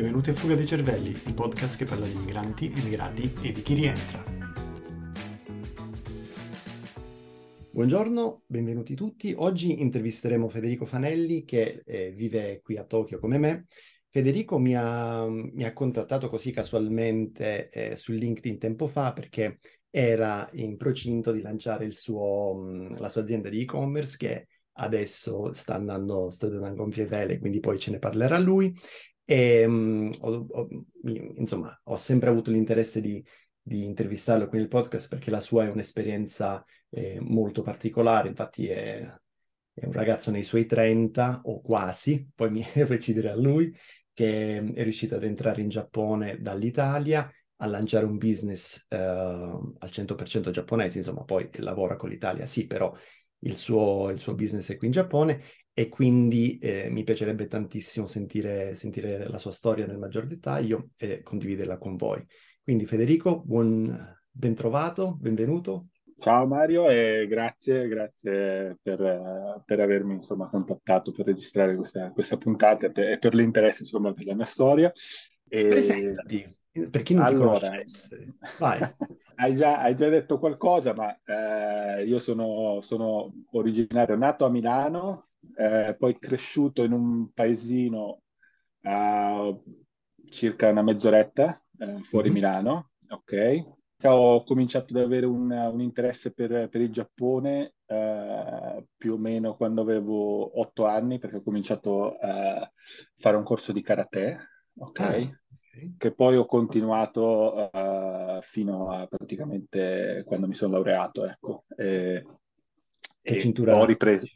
benvenuti a Fuga dei Cervelli, il podcast che parla di migranti, emigrati e di chi rientra. Buongiorno, benvenuti tutti. Oggi intervisteremo Federico Fanelli che vive qui a Tokyo come me. Federico mi ha contattato così casualmente su LinkedIn tempo fa perché era in procinto di lanciare la sua azienda di e-commerce che adesso sta andando a gonfie vele, quindi poi ce ne parlerà lui. E, ho sempre avuto l'interesse di intervistarlo qui nel podcast perché la sua è un'esperienza molto particolare, infatti è un ragazzo nei suoi 30 o quasi, poi ci dirà lui, che è riuscito ad entrare in Giappone dall'Italia, a lanciare un business al 100% giapponese, insomma poi lavora con l'Italia, sì, però il suo business è qui in Giappone e quindi mi piacerebbe tantissimo sentire la sua storia nel maggior dettaglio e condividerla con voi. Quindi Federico, bentrovato, benvenuto. Ciao Mario e grazie per avermi contattato per registrare questa puntata e per l'interesse per la mia storia. Presentati. Per chi non ti conoscesse, vai. Hai già detto qualcosa, ma io sono originario, nato a Milano, poi cresciuto in un paesino a circa una mezz'oretta fuori Milano, ok? Ho cominciato ad avere un interesse per il Giappone più o meno quando avevo 8 anni, perché ho cominciato a fare un corso di karate, ok? Che poi ho continuato fino a praticamente quando mi sono laureato, ecco. Che cintura, ho ripreso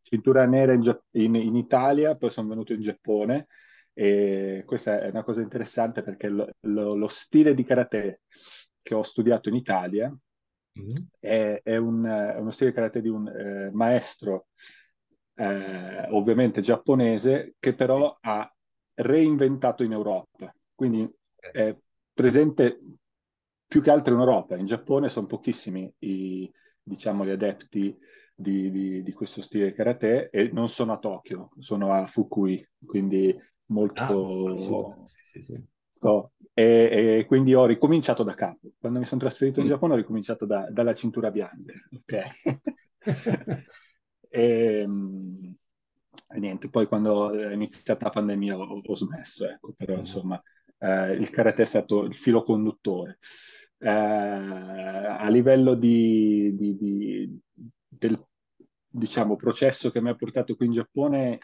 cintura nera in Italia, poi sono venuto in Giappone e questa è una cosa interessante perché lo stile di karate che ho studiato in Italia è uno stile di karate di un maestro ovviamente giapponese che però ha reinventato in Europa. Quindi è presente più che altro in Europa. In Giappone sono pochissimi gli adepti di questo stile karate e non sono a Tokyo, sono a Fukui, quindi molto... Sì. Oh, e quindi ho ricominciato da capo. Quando mi sono trasferito in Giappone ho ricominciato dalla cintura bianca, ok? E niente, poi quando è iniziata la pandemia ho smesso, ecco, però il karate è stato il filo conduttore. A livello del processo che mi ha portato qui in Giappone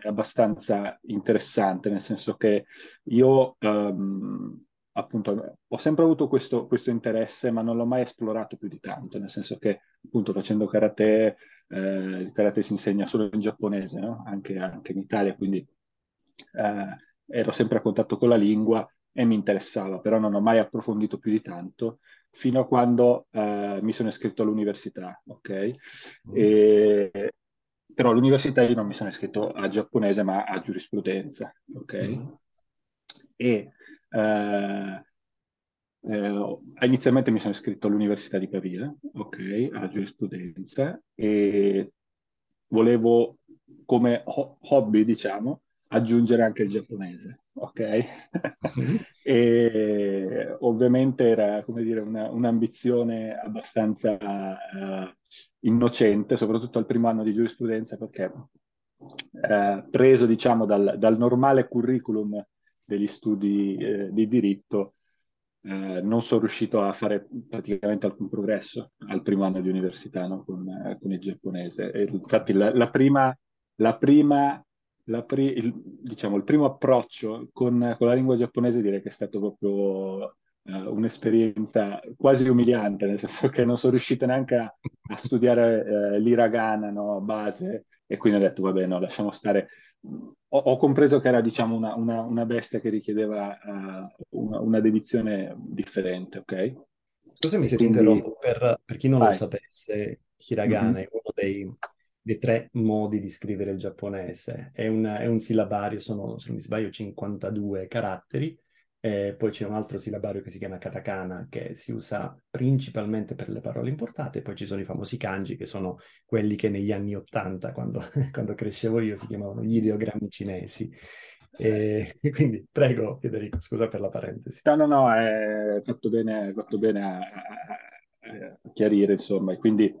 è abbastanza interessante, nel senso che io appunto ho sempre avuto questo interesse, ma non l'ho mai esplorato più di tanto, nel senso che appunto facendo karate, il karate si insegna solo in giapponese, no? Anche in Italia, quindi ero sempre a contatto con la lingua e mi interessava, però non ho mai approfondito più di tanto, fino a quando mi sono iscritto all'università, ok? Però all'università io non mi sono iscritto a giapponese, ma a giurisprudenza, ok? Inizialmente mi sono iscritto all'Università di Pavia, ok, a giurisprudenza, e volevo come hobby, aggiungere anche il giapponese, ok? E ovviamente era, come dire, un'ambizione abbastanza innocente, soprattutto al primo anno di giurisprudenza, perché preso, dal normale curriculum degli studi di diritto, non sono riuscito a fare praticamente alcun progresso al primo anno di università, no? Con il giapponese. E infatti il primo approccio con la lingua giapponese direi che è stato proprio un'esperienza quasi umiliante, nel senso che non sono riuscito neanche a studiare l'hiragana, no? Base, e quindi ho detto vabbè, no, lasciamo stare. Ho compreso che era una bestia che richiedeva una dedizione differente, ok? Scusami se ti interrompo, per chi non lo sapesse, hiragana è uno dei 3 modi di scrivere il giapponese, è un sillabario, se non mi sbaglio 52 caratteri, poi c'è un altro sillabario che si chiama katakana che si usa principalmente per le parole importate, poi ci sono i famosi kanji che sono quelli che negli anni 80 quando crescevo io si chiamavano gli ideogrammi cinesi E quindi prego Federico, scusa per la parentesi. No, è fatto bene a chiarire, insomma, e quindi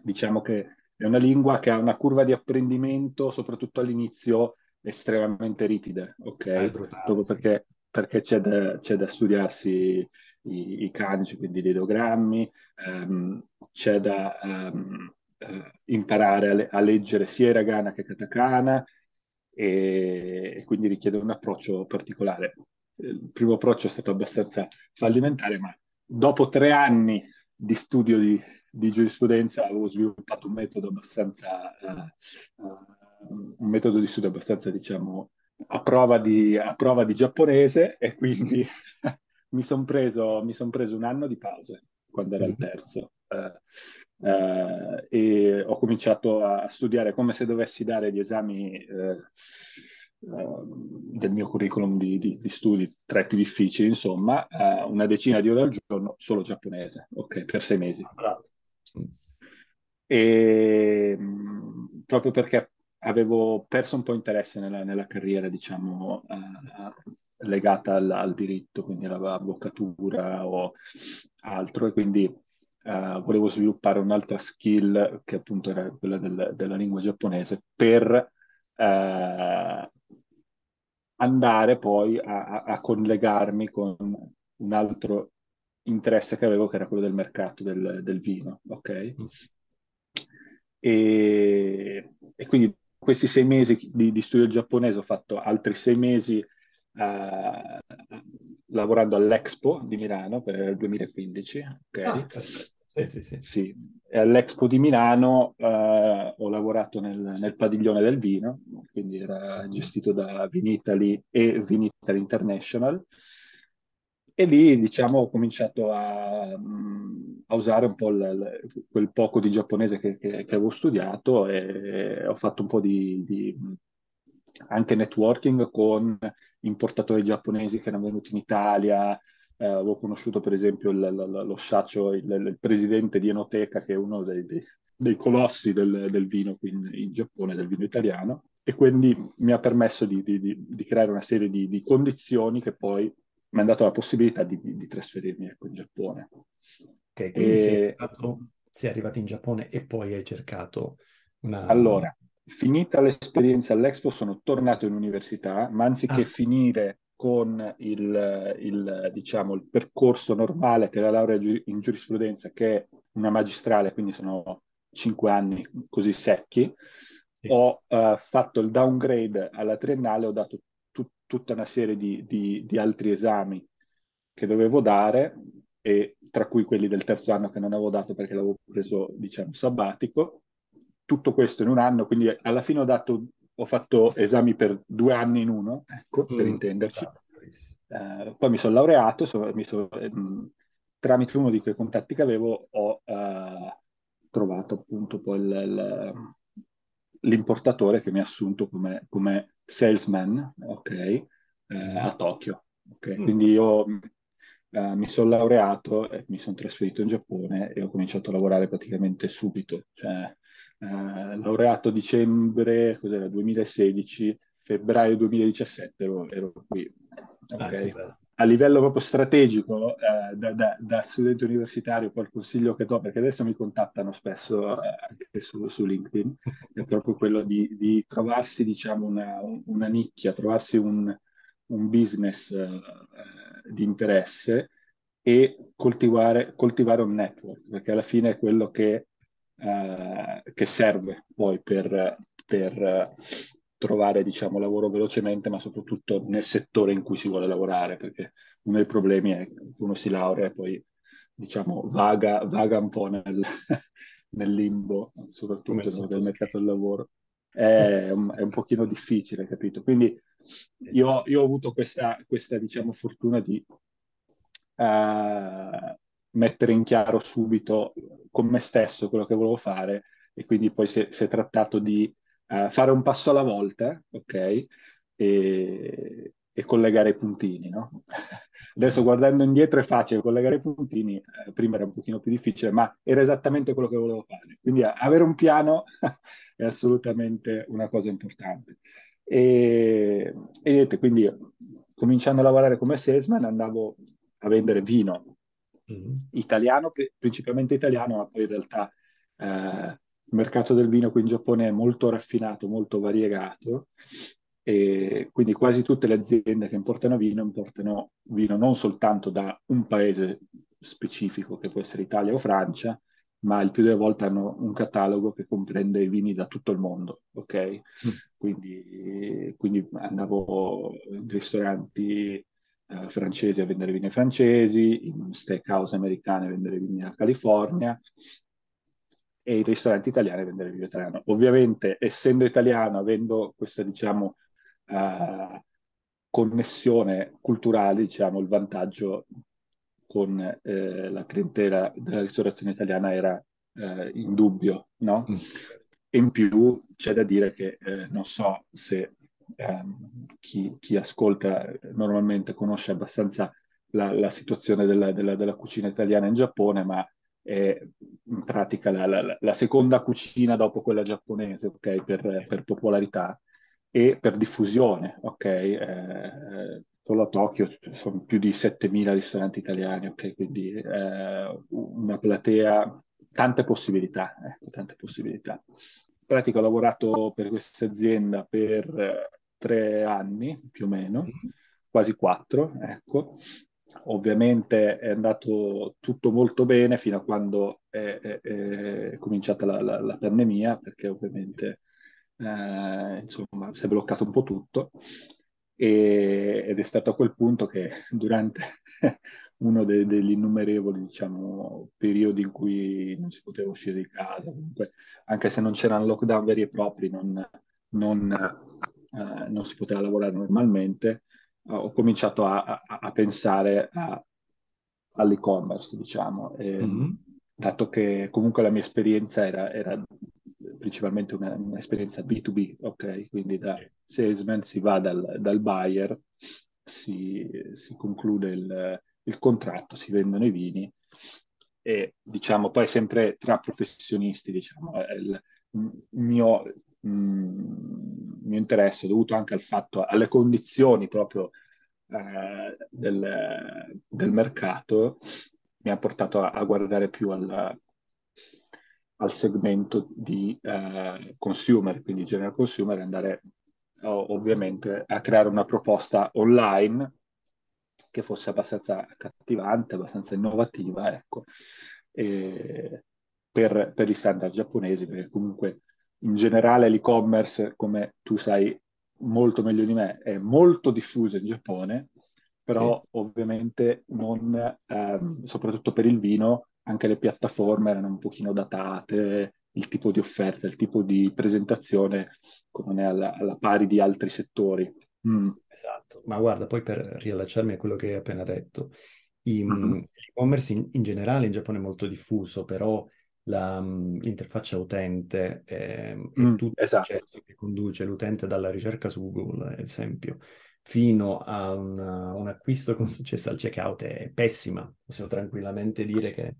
diciamo che è una lingua che ha una curva di apprendimento, soprattutto all'inizio, estremamente ripida, ok? Brutale, proprio sì. Perché c'è da studiarsi i kanji, quindi gli ideogrammi, c'è da imparare a leggere sia hiragana che katakana, e quindi richiede un approccio particolare. Il primo approccio è stato abbastanza fallimentare, ma dopo 3 anni di studio di giurisprudenza avevo sviluppato un metodo abbastanza di studio abbastanza, diciamo, a prova di giapponese, e quindi mi son preso un anno di pause quando era il terzo, e ho cominciato a studiare come se dovessi dare gli esami del mio curriculum di studi tra i più difficili, insomma, una decina di ore al giorno solo giapponese, ok, per 6 mesi. Bravo. E proprio perché avevo perso un po' interesse nella carriera, diciamo, legata al diritto, quindi all'avvocatura o altro, e quindi volevo sviluppare un'altra skill che appunto era quella della lingua giapponese, per andare poi a collegarmi con un altro interesse che avevo, che era quello del mercato del vino, ok? E quindi questi 6 mesi di studio giapponese, ho fatto altri 6 mesi lavorando all'Expo di Milano per il 2015, ok? Sì. E all'Expo di Milano ho lavorato nel padiglione del vino, quindi era gestito da Vinitaly e Vinitaly International, e lì, diciamo, ho cominciato a usare un po' quel poco di giapponese che avevo studiato, e ho fatto un po' di anche networking con importatori giapponesi che erano venuti in Italia. Avevo conosciuto per esempio lo sciaccio, il presidente di Enoteca, che è uno dei colossi del vino in Giappone, del vino italiano, e quindi mi ha permesso di creare una serie di condizioni che poi mi hanno dato la possibilità di trasferirmi, ecco, in Giappone. Ok, quindi sei arrivato in Giappone e poi hai cercato una... Allora, finita l'esperienza all'Expo, sono tornato in università, ma anziché finire con il percorso normale, che è la laurea in giurisprudenza, che è una magistrale, quindi sono 5 anni così secchi, sì. Ho fatto il downgrade alla triennale, ho dato tutta una serie di altri esami che dovevo dare, e tra cui quelli del terzo anno che non avevo dato perché l'avevo preso, diciamo, sabbatico. Tutto questo in un anno, quindi alla fine ho fatto esami per 2 anni in uno, ecco, per intenderci. Poi mi sono laureato, tramite uno di quei contatti che avevo ho trovato appunto poi l'importatore che mi ha assunto come salesman, ok, a Tokyo. Okay? Quindi io mi sono laureato e mi sono trasferito in Giappone e ho cominciato a lavorare praticamente subito, cioè... laureato dicembre, cos'era, 2016, febbraio 2017 ero qui, okay. A livello proprio strategico, da studente universitario, poi il consiglio che do, perché adesso mi contattano spesso anche su LinkedIn, è proprio quello di trovarsi, diciamo, una nicchia, trovarsi un business di interesse e coltivare un network, perché alla fine è quello che serve poi per trovare, diciamo, lavoro velocemente, ma soprattutto nel settore in cui si vuole lavorare, perché uno dei problemi è che uno si laurea e poi, diciamo, vaga un po' nel limbo, soprattutto nel mercato del lavoro. È un pochino difficile, capito? Quindi io ho avuto questa, diciamo, fortuna di mettere in chiaro subito con me stesso quello che volevo fare, e quindi poi si è trattato di fare un passo alla volta, ok, e collegare i puntini, no? Adesso, guardando indietro, è facile collegare i puntini, prima era un pochino più difficile, ma era esattamente quello che volevo fare, quindi avere un piano è assolutamente una cosa importante. E E niente, quindi cominciando a lavorare come salesman andavo a vendere vino italiano, principalmente italiano, ma poi in realtà il mercato del vino qui in Giappone è molto raffinato, molto variegato, e quindi quasi tutte le aziende che importano vino non soltanto da un paese specifico, che può essere Italia o Francia, ma il più delle volte hanno un catalogo che comprende i vini da tutto il mondo, ok? Quindi andavo in ristoranti francesi a vendere vini francesi, in steakhouse americane a vendere vini dalla California e in ristoranti italiani a vendere vino italiano. Ovviamente, essendo italiano, avendo questa, diciamo, connessione culturale, diciamo, il vantaggio con la clientela della ristorazione italiana era indubbio, no? In più c'è da dire che non so se chi ascolta normalmente conosce abbastanza la situazione della cucina italiana in Giappone, ma è in pratica la seconda cucina dopo quella giapponese, ok? Per popolarità e per diffusione, ok? Solo a Tokyo sono più di 7.000 ristoranti italiani, ok? Quindi una platea, tante possibilità, ecco, tante possibilità. In pratica ho lavorato per questa azienda per 3 anni, più o meno, quasi 4, ecco. Ovviamente è andato tutto molto bene fino a quando è cominciata la pandemia, perché ovviamente insomma, si è bloccato un po' tutto. Ed è stato a quel punto che durante uno degli innumerevoli, diciamo, periodi in cui non si poteva uscire di casa, comunque, anche se non c'erano lockdown veri e propri, non si poteva lavorare normalmente, ho cominciato a pensare all'e-commerce, diciamo, dato che comunque la mia esperienza era principalmente un'esperienza B2B, ok? Quindi da salesman si va dal buyer, si conclude il contratto, si vendono i vini e, diciamo, poi sempre tra professionisti, diciamo, il mio interesse è dovuto anche al fatto, alle condizioni proprio del mercato, mi ha portato a guardare più al segmento di consumer, quindi general consumer, e andare ovviamente a creare una proposta online che fosse abbastanza accattivante, abbastanza innovativa, ecco, per gli standard giapponesi, perché comunque in generale l'e-commerce, come tu sai molto meglio di me, è molto diffuso in Giappone, però ovviamente non, soprattutto per il vino, anche le piattaforme erano un pochino datate, il tipo di offerta, il tipo di presentazione non è alla pari di altri settori. Esatto, ma guarda, poi per riallacciarmi a quello che hai appena detto, l'e-commerce in generale in Giappone è molto diffuso, però l'interfaccia utente e tutto il processo che conduce l'utente dalla ricerca su Google, ad esempio, fino a un acquisto con successo al checkout è pessima. Possiamo tranquillamente dire che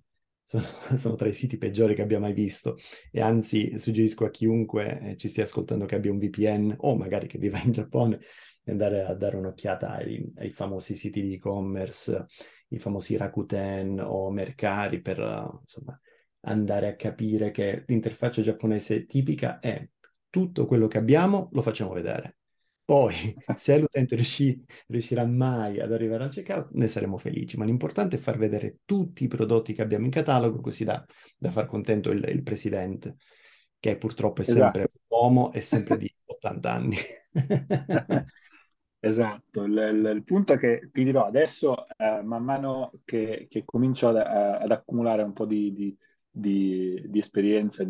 sono tra i siti peggiori che abbia mai visto, e anzi suggerisco a chiunque ci stia ascoltando che abbia un VPN o magari che viva in Giappone di andare a dare un'occhiata ai famosi siti di e-commerce, i famosi Rakuten o Mercari, per insomma andare a capire che l'interfaccia giapponese tipica è tutto quello che abbiamo lo facciamo vedere. Poi, se l'utente riuscirà mai ad arrivare al checkout, ne saremo felici, ma l'importante è far vedere tutti i prodotti che abbiamo in catalogo, così da far contento il presidente, che purtroppo è sempre uomo e sempre di 80 anni. Esatto, il punto è che ti dirò adesso, man mano che comincio ad accumulare un po' di esperienza,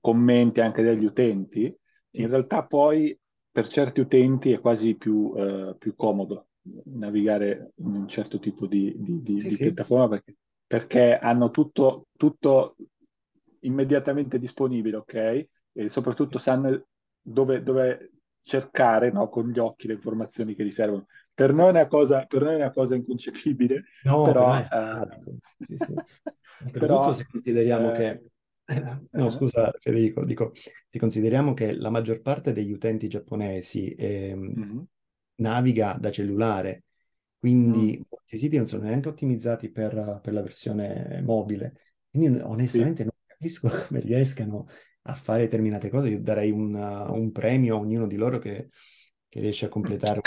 commenti anche dagli utenti, in realtà poi per certi utenti è quasi più comodo navigare in un certo tipo di piattaforma, perché hanno tutto immediatamente disponibile, ok? E soprattutto sanno dove cercare, no? Con gli occhi le informazioni che gli servono. Per noi è una cosa inconcepibile, no, però, però se consideriamo che No, scusa Federico, dico, se consideriamo che la maggior parte degli utenti giapponesi naviga da cellulare, quindi questi siti non sono neanche ottimizzati per la versione mobile, quindi onestamente non capisco come riescano a fare determinate cose. Io darei un premio a ognuno di loro che riesce a completare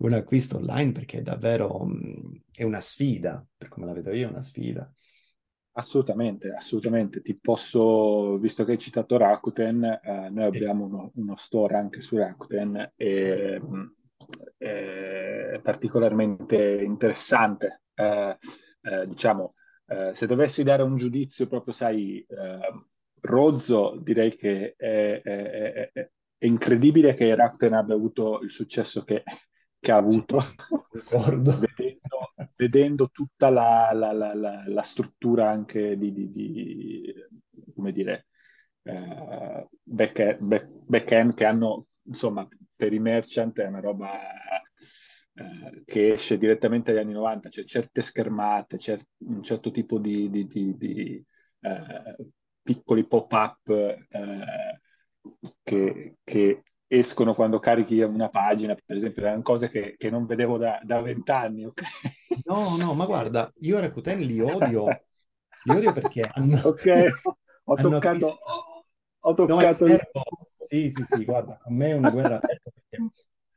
un acquisto online, perché davvero è una sfida, per come la vedo io è una sfida. Assolutamente, assolutamente. Ti posso, visto che hai citato Rakuten, noi abbiamo uno store anche su Rakuten e è particolarmente interessante. Diciamo, se dovessi dare un giudizio proprio, sai, rozzo, direi che è incredibile che Rakuten abbia avuto il successo che ha avuto. Vedendo tutta la struttura anche di come dire, back-end che hanno, insomma, per i merchant è una roba che esce direttamente dagli anni 90, cioè certe schermate, un certo tipo di piccoli pop-up che escono quando carichi una pagina, per esempio, erano cose che non vedevo da 20 anni, ok? No, ma guarda, io Rakuten li odio perché hanno... Ok, ho toccato... No, sì, guarda, con me è una guerra aperta, perché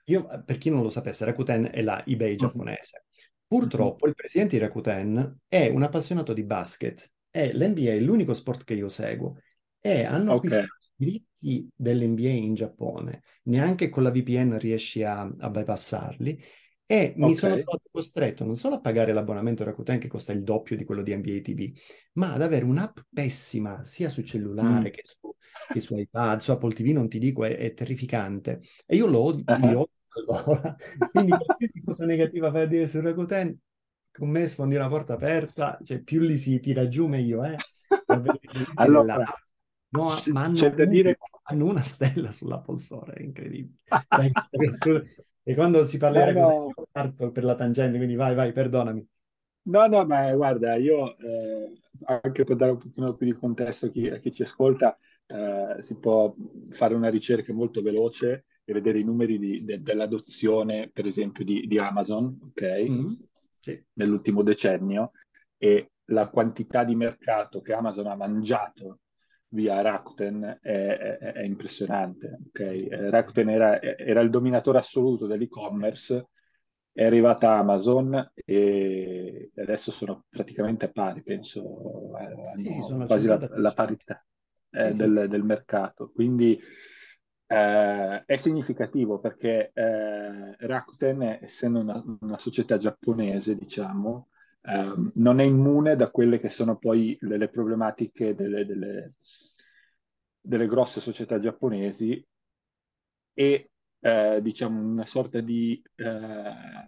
io, per chi non lo sapesse, Rakuten è la eBay giapponese. Purtroppo il presidente di Rakuten è un appassionato di basket, e l'NBA è l'unico sport che io seguo, e hanno acquistato diritti dell'NBA in Giappone, neanche con la VPN riesci a bypassarli, e mi sono trovato costretto non solo a pagare l'abbonamento Rakuten, che costa il doppio di quello di NBA TV, ma ad avere un'app pessima sia su cellulare che su iPad, su Apple TV non ti dico, è terrificante, e io li odio allora. Quindi qualsiasi cosa negativa fai a dire su Rakuten, con me sfondi una porta aperta, cioè più li si tira giù meglio . Allora, no, ma hanno una stella sull'Apple Store, è incredibile. Dai, scusa. E quando si parlerà con parto per la tangente, quindi vai, perdonami. No, ma guarda, io anche per dare un pochino più di contesto a chi ci ascolta, si può fare una ricerca molto veloce e vedere i numeri dell'adozione, per esempio, di Amazon, nell'ultimo decennio, e la quantità di mercato che Amazon ha mangiato via Rakuten è impressionante. Okay? Rakuten era il dominatore assoluto dell'e-commerce, è arrivata Amazon e adesso sono praticamente a pari, penso, quasi la parità del mercato. Quindi è significativo perché Rakuten, essendo una società giapponese, diciamo, non è immune da quelle che sono poi le problematiche delle grosse società giapponesi, e diciamo una sorta di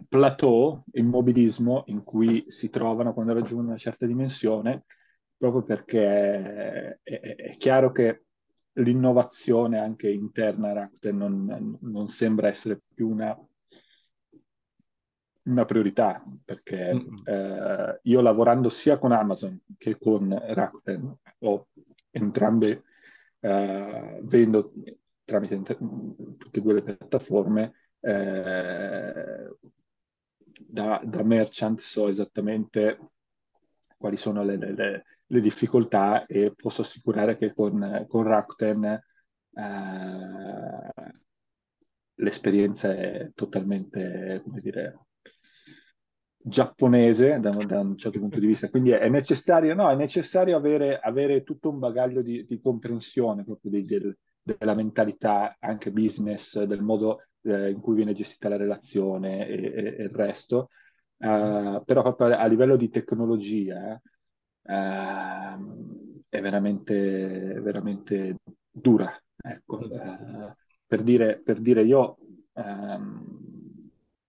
plateau, immobilismo in cui si trovano quando raggiungono una certa dimensione, proprio perché è chiaro che l'innovazione anche interna a Rakuten non sembra essere più una priorità, perché io, lavorando sia con Amazon che con Rakuten, o entrambe, vendo tramite tutte e due le piattaforme, da merchant so esattamente quali sono le difficoltà, e posso assicurare che con Rakuten l'esperienza è totalmente, come dire, giapponese da un certo punto di vista, quindi è necessario avere tutto un bagaglio di comprensione proprio della mentalità anche business, del modo in cui viene gestita la relazione e il resto, però proprio a livello di tecnologia è veramente, veramente dura, ecco. Per dire io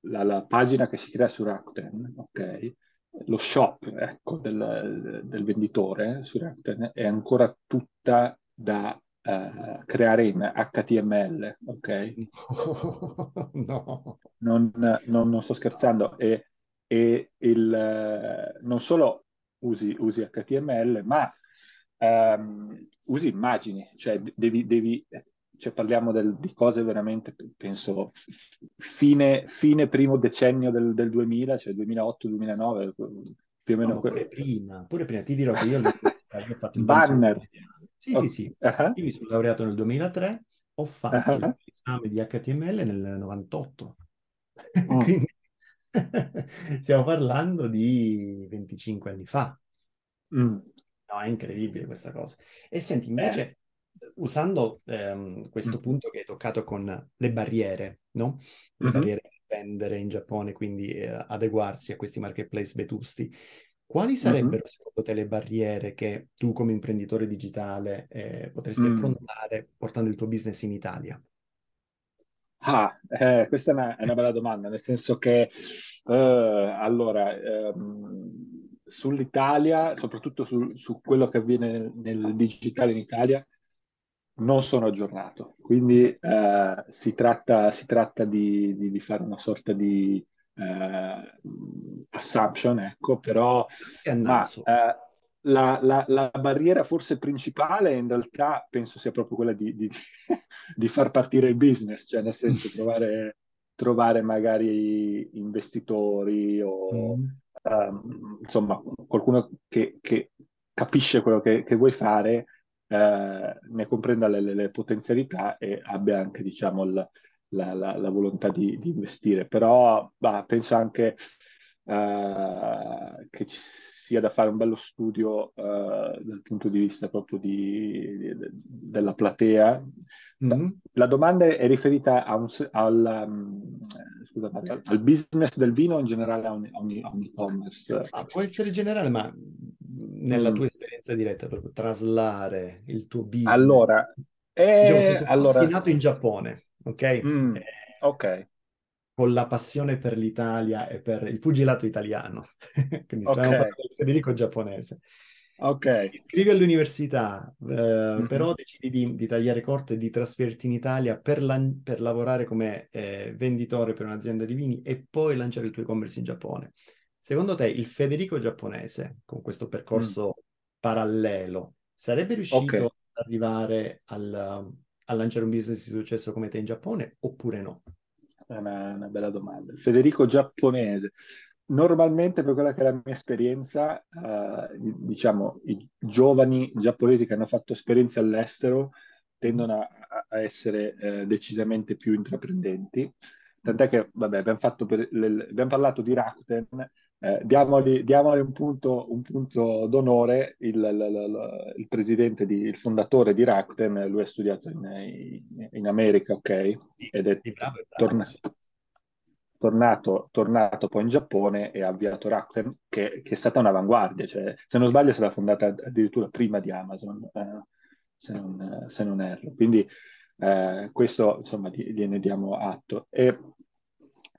la pagina che si crea su Rakuten, ok, lo shop, ecco, del venditore su Rakuten è ancora tutta da creare in HTML, ok? No. Non sto scherzando. E non solo usi HTML, ma usi immagini, cioè devi cioè parliamo di cose veramente, penso, fine primo decennio del 2000, cioè 2008-2009, più o meno. No, pure prima, ti dirò che io all'università ho fatto il banner. Sì. Uh-huh. Io mi sono laureato nel 2003, ho fatto l'esame di HTML nel 98. Quindi stiamo parlando di 25 anni fa. No, è incredibile questa cosa. E senti, invece... usando questo punto che hai toccato con le barriere, no? Le barriere per vendere in Giappone, quindi adeguarsi a questi marketplace vetusti, quali sarebbero secondo te le barriere che tu come imprenditore digitale potresti affrontare portando il tuo business in Italia? Questa è una bella domanda, nel senso che sull'Italia, soprattutto su quello che avviene nel digitale in Italia, non sono aggiornato, quindi si tratta di fare una sorta di assumption, ecco, però la barriera forse principale in realtà penso sia proprio quella di far partire il business, cioè nel senso trovare magari investitori o insomma qualcuno che capisce quello che vuoi fare, ne comprenda le potenzialità e abbia anche, diciamo, la volontà di investire. Però penso anche che ci sia da fare un bello studio dal punto di vista proprio della platea. La domanda è riferita al business del vino o in generale a un e-commerce? Può essere generale, ma nella tua esperienza diretta, proprio traslare il tuo business. Allora, sono nato in Giappone, ok? Ok. Con la passione per l'Italia e per il pugilato italiano. Quindi stiamo parlando del Federico giapponese. Ok. Ti iscrivi all'università, però decidi di tagliare corto e di trasferirti in Italia per lavorare come venditore per un'azienda di vini e poi lanciare il tuo e-commerce in Giappone. Secondo te il Federico giapponese, con questo percorso parallelo, sarebbe riuscito ad arrivare a lanciare un business di successo come te in Giappone oppure no? È una bella domanda. Il Federico giapponese. Normalmente, per quella che è la mia esperienza, diciamo, i giovani giapponesi che hanno fatto esperienze all'estero tendono a essere decisamente più intraprendenti. Tant'è che, abbiamo parlato di Rakuten, diamogli un punto d'onore, il presidente, il fondatore di Rakuten, lui ha studiato in America, ok? Ed è tornato poi in Giappone e ha avviato Rakuten, che è stata un'avanguardia, cioè, se non sbaglio è stata fondata addirittura prima di Amazon, se non erro. Quindi questo, insomma, gliene diamo atto. E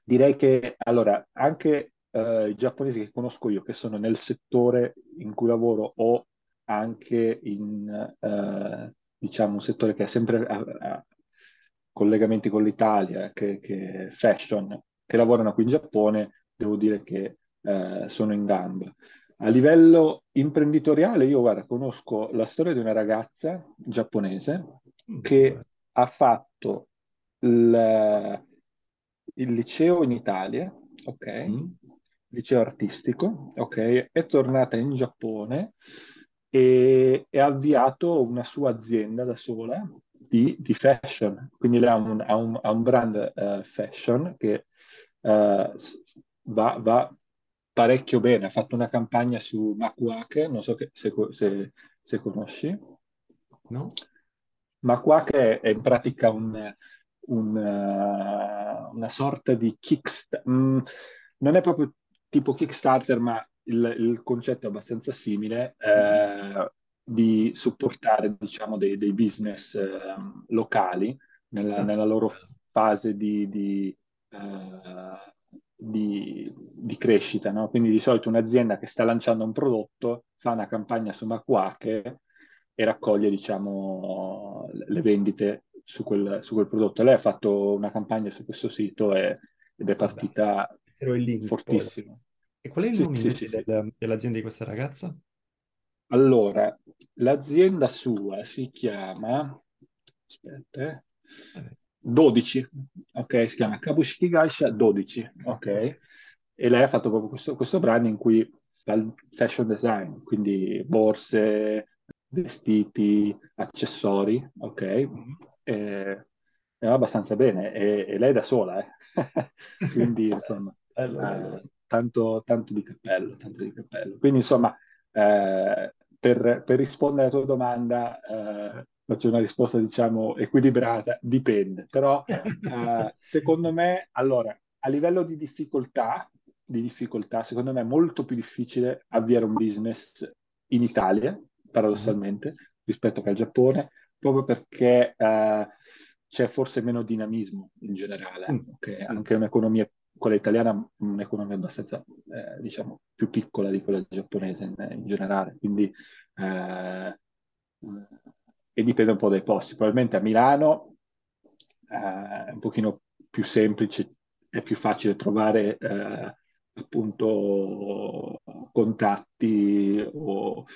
direi che, allora, anche i giapponesi che conosco io, che sono nel settore in cui lavoro o anche in, diciamo, un settore che ha sempre collegamenti con l'Italia, che è fashion, che lavorano qui in Giappone, devo dire che sono in gamba. A livello imprenditoriale, io, guarda, conosco la storia di una ragazza giapponese che ha fatto il liceo in Italia, ok? Liceo artistico, ok? È tornata in Giappone e ha avviato una sua azienda da sola di fashion. Quindi lei ha un brand fashion che va parecchio bene. Ha fatto una campagna su Makuake, non so se conosci. No? Makuake è in pratica una sorta di Kickstarter, non è proprio tipo Kickstarter, ma il concetto è abbastanza simile, di supportare, diciamo, dei business locali nella loro fase di crescita, no? Quindi di solito un'azienda che sta lanciando un prodotto fa una campagna su Makuake e raccoglie, diciamo, le vendite su quel prodotto. Lei ha fatto una campagna su questo sito ed è partita fortissimo. E qual è il nome dell'azienda di questa ragazza? Allora, l'azienda sua si chiama, aspetta, 12, ok, si chiama Kabushiki Kaisha 12, ok, e lei ha fatto proprio questo brand in cui dal fashion design, quindi borse, vestiti, accessori, ok, e va abbastanza bene, e lei da sola, quindi insomma, tanto di cappello, quindi insomma, per rispondere alla tua domanda, faccio una risposta diciamo equilibrata, dipende, però secondo me, allora, a livello di difficoltà, secondo me è molto più difficile avviare un business in Italia, paradossalmente, rispetto che al Giappone, proprio perché c'è forse meno dinamismo in generale, che anche un'economia, quella italiana, un'economia abbastanza, diciamo, più piccola di quella giapponese in generale, quindi e dipende un po' dai posti. Probabilmente a Milano è un pochino più semplice, è più facile trovare appunto contatti o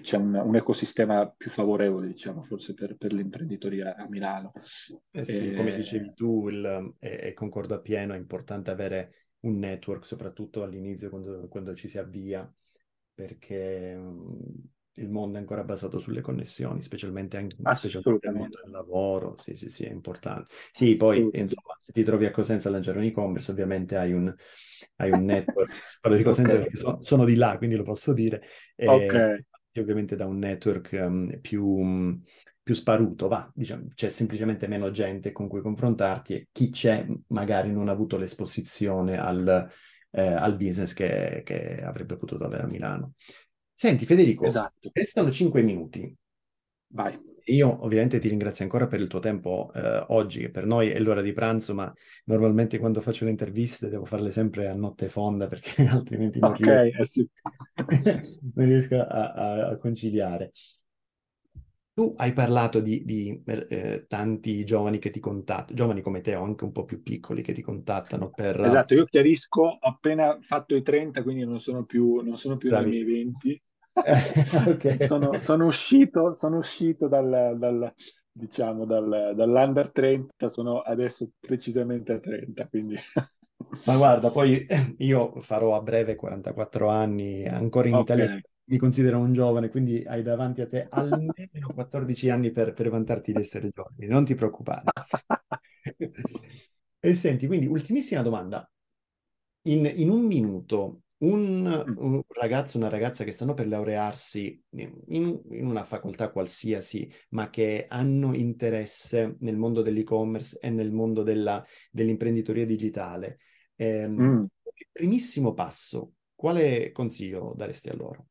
c'è un ecosistema più favorevole, diciamo, forse per l'imprenditoria a Milano. Sì, come dicevi tu, concordo appieno, è importante avere un network, soprattutto all'inizio quando ci si avvia, perché il mondo è ancora basato sulle connessioni, specialmente nel mondo del lavoro, sì, è importante. Sì, poi insomma, se ti trovi a Cosenza a lanciare un e-commerce, ovviamente hai un network, parlo di Cosenza perché sono di là, quindi lo posso dire, e ovviamente da un network più sparuto, diciamo, c'è semplicemente meno gente con cui confrontarti e chi c'è magari non ha avuto l'esposizione al business che avrebbe potuto avere a Milano. Senti Federico, restano 5 minuti. Vai. Io ovviamente ti ringrazio ancora per il tuo tempo oggi, che per noi è l'ora di pranzo, ma normalmente quando faccio le interviste devo farle sempre a notte fonda perché altrimenti non riesco a conciliare. Tu hai parlato di tanti giovani che ti contattano, giovani come te o anche un po' più piccoli che ti contattano per... Esatto, io chiarisco, ho appena fatto i 30, quindi non sono più nei miei 20. Sono uscito dall'under 30, sono adesso precisamente a 30, quindi... Ma guarda, poi io farò a breve 44 anni, ancora in Italia... Mi considero un giovane, quindi hai davanti a te almeno 14 anni per vantarti di essere giovane, non ti preoccupare. E senti, quindi, ultimissima domanda. In un minuto, un ragazzo, una ragazza che stanno per laurearsi in una facoltà qualsiasi, ma che hanno interesse nel mondo dell'e-commerce e nel mondo dell'imprenditoria digitale, il primissimo passo, quale consiglio daresti a loro?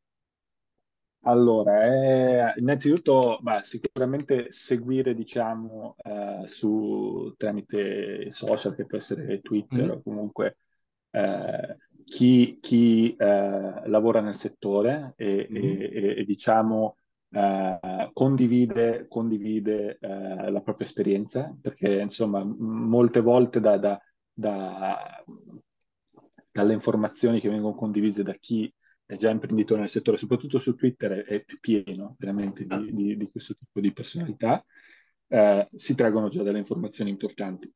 Allora, innanzitutto sicuramente seguire, diciamo, tramite social, che può essere Twitter o comunque chi lavora nel settore e diciamo condivide la propria esperienza, perché insomma molte volte dalle informazioni che vengono condivise da chi è già imprenditore nel settore, soprattutto su Twitter, è pieno veramente di questo tipo di personalità, si traggono già delle informazioni importanti,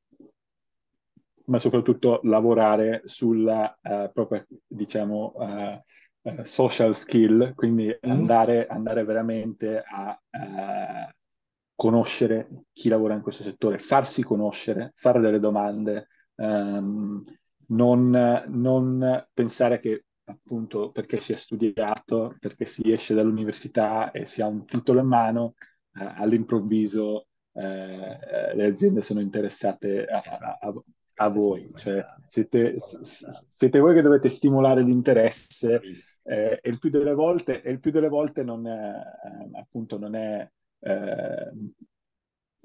ma soprattutto lavorare sulla propria, diciamo, social skill, quindi andare veramente a conoscere chi lavora in questo settore, farsi conoscere, fare delle domande, non pensare che appunto perché si è studiato, perché si esce dall'università e si ha un titolo in mano, all'improvviso le aziende sono interessate a voi, cioè siete voi che dovete stimolare l'interesse, e il più delle volte non è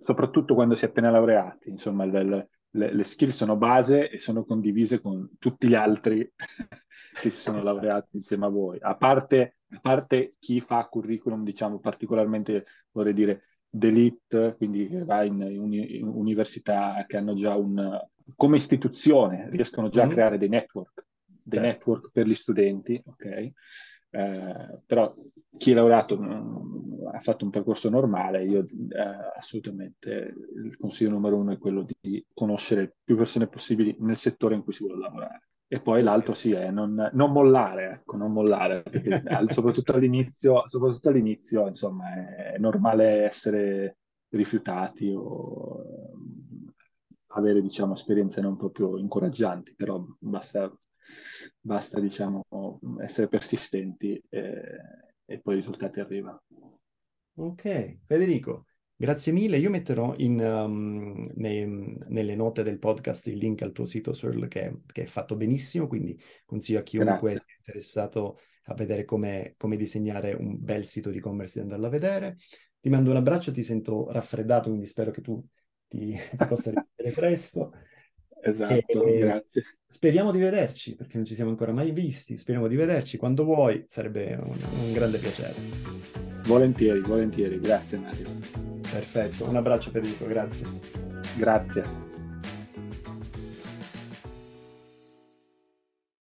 soprattutto quando si è appena laureati, insomma le skill sono base e sono condivise con tutti gli altri che si sono laureati insieme a voi, a parte chi fa curriculum, diciamo, particolarmente, vorrei dire, d'élite, quindi che va in università che hanno già come istituzione riescono già a creare dei network per gli studenti, ok? Però chi ha lavorato ha fatto un percorso normale, io assolutamente il consiglio numero uno è quello di conoscere più persone possibili nel settore in cui si vuole lavorare. E poi l'altro sì è non mollare, ecco, non mollare, perché soprattutto all'inizio, insomma, è normale essere rifiutati o avere, diciamo, esperienze non proprio incoraggianti, però basta diciamo, essere persistenti e poi i risultati arrivano. Ok, Federico, grazie mille. Io metterò nelle note del podcast il link al tuo sito Swirl, che è fatto benissimo, quindi consiglio a chiunque sia interessato a vedere come disegnare un bel sito di e-commerce di andarla a vedere. Ti mando un abbraccio, ti sento raffreddato, quindi spero che tu ti possa rivedere presto. Esatto, grazie. Speriamo di vederci, perché non ci siamo ancora mai visti. Speriamo di vederci quando vuoi, sarebbe un grande piacere. Volentieri, grazie Mario. Perfetto, un abbraccio Federico, grazie. Grazie.